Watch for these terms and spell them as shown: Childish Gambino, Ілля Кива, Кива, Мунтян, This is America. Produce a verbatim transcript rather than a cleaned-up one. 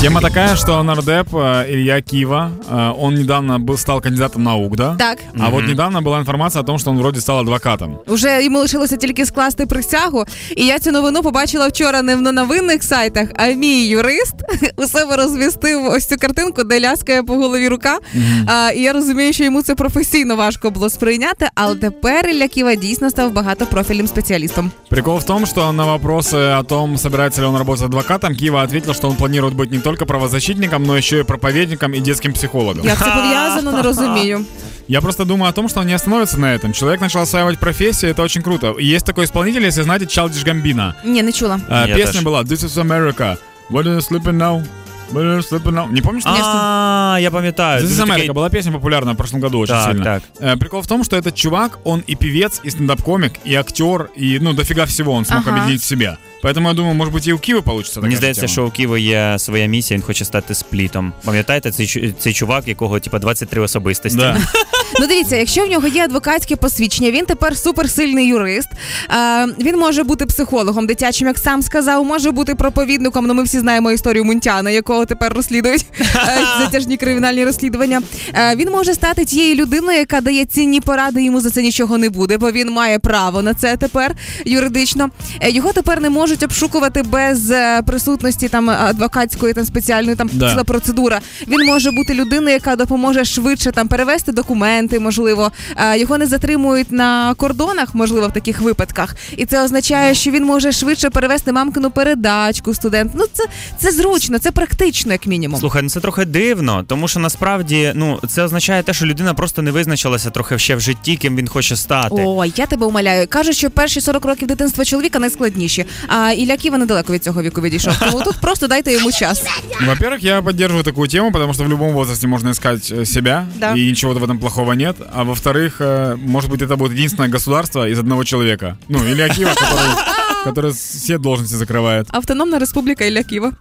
Тема такая, что нардеп Илья Кива, он недавно был, стал кандидатом наук, да? Так. А mm-hmm. вот недавно была інформація про те, що він вроді став адвокатом. Уже йому лишилося тільки скласти присягу. І я цю новину побачила вчора не в новинних сайтах, а мій юрист у себе розвістив ось цю картинку, де ляскає по голові рука. Mm-hmm. А, і я розумію, що йому це професійно важко було сприйняти, але тепер Ілля Кива дійсно став багатопрофільним спеціалістом. Прикол в тому, що на вопроси о том, собирается ли он работать адвокатом, Кива ответил, что он планирует быть не только правозащитником, но еще и проповедником и детским психологом. Як це пов'язано, не розумію. Я просто думаю о том, что он не остановится на этом. Человек начал осваивать профессию, это очень круто. Есть такой исполнитель, если знаете, Childish Gambino. Не, не чула. А, песня даже. Была This is America. What are you sleeping now? Не помнишь? А, я пам'ятаю. This is America была песня популярна в прошлом году очень сильно. Прикол в том, что этот чувак, он и певец, и стендап-комик, и актер, и ну дофига всего он смог объединить в себе. Тому я думаю, може бути і у Киви вийде. Мені здається, що у Киви є своя місія, він хоче стати сплітом. Пам'ятаєте, цей, цей чувак, якого типу, двадцять три особистості. Да. Ну дивіться, якщо в нього є адвокатське посвідчення, він тепер суперсильний юрист, а, він може бути психологом дитячим, як сам сказав, може бути проповідником, ну ми всі знаємо історію Мунтяна, якого тепер розслідують затяжні кримінальні розслідування. А, він може стати тією людиною, яка дає цінні поради, йому за це нічого не буде, бо він має право на це тепер юридично. Його тепер не можуть обшукувати без присутності там адвокатської там спеціальної там да. ціла процедура. Він може бути людиною, яка допоможе швидше там перевести документи, можливо, його не затримують на кордонах, можливо, в таких випадках. І це означає, що він може швидше перевести мамкину передачку студент. Ну це, це зручно, це практично, як мінімум. Слухай, ну це трохи дивно, тому що насправді, ну, це означає те, що людина просто не визначилася трохи ще в житті, ким він хоче стати. О, я тебе умоляю. Кажуть, що перші сорок років дитинства чоловіка найскладніші. А Ілля Кива недалеко від цього віку відійшов. Тому тут просто дайте йому час. Во-первых, я поддерживаю такую тему, потому что в любом возрасте можно искать себя, да. и ничего в этом плохого нет. А во-вторых, может быть, это будет единственное государство из одного человека. Ну, Ілля Кива, который, который все должности закрывает. Автономная республика Ілля Кива.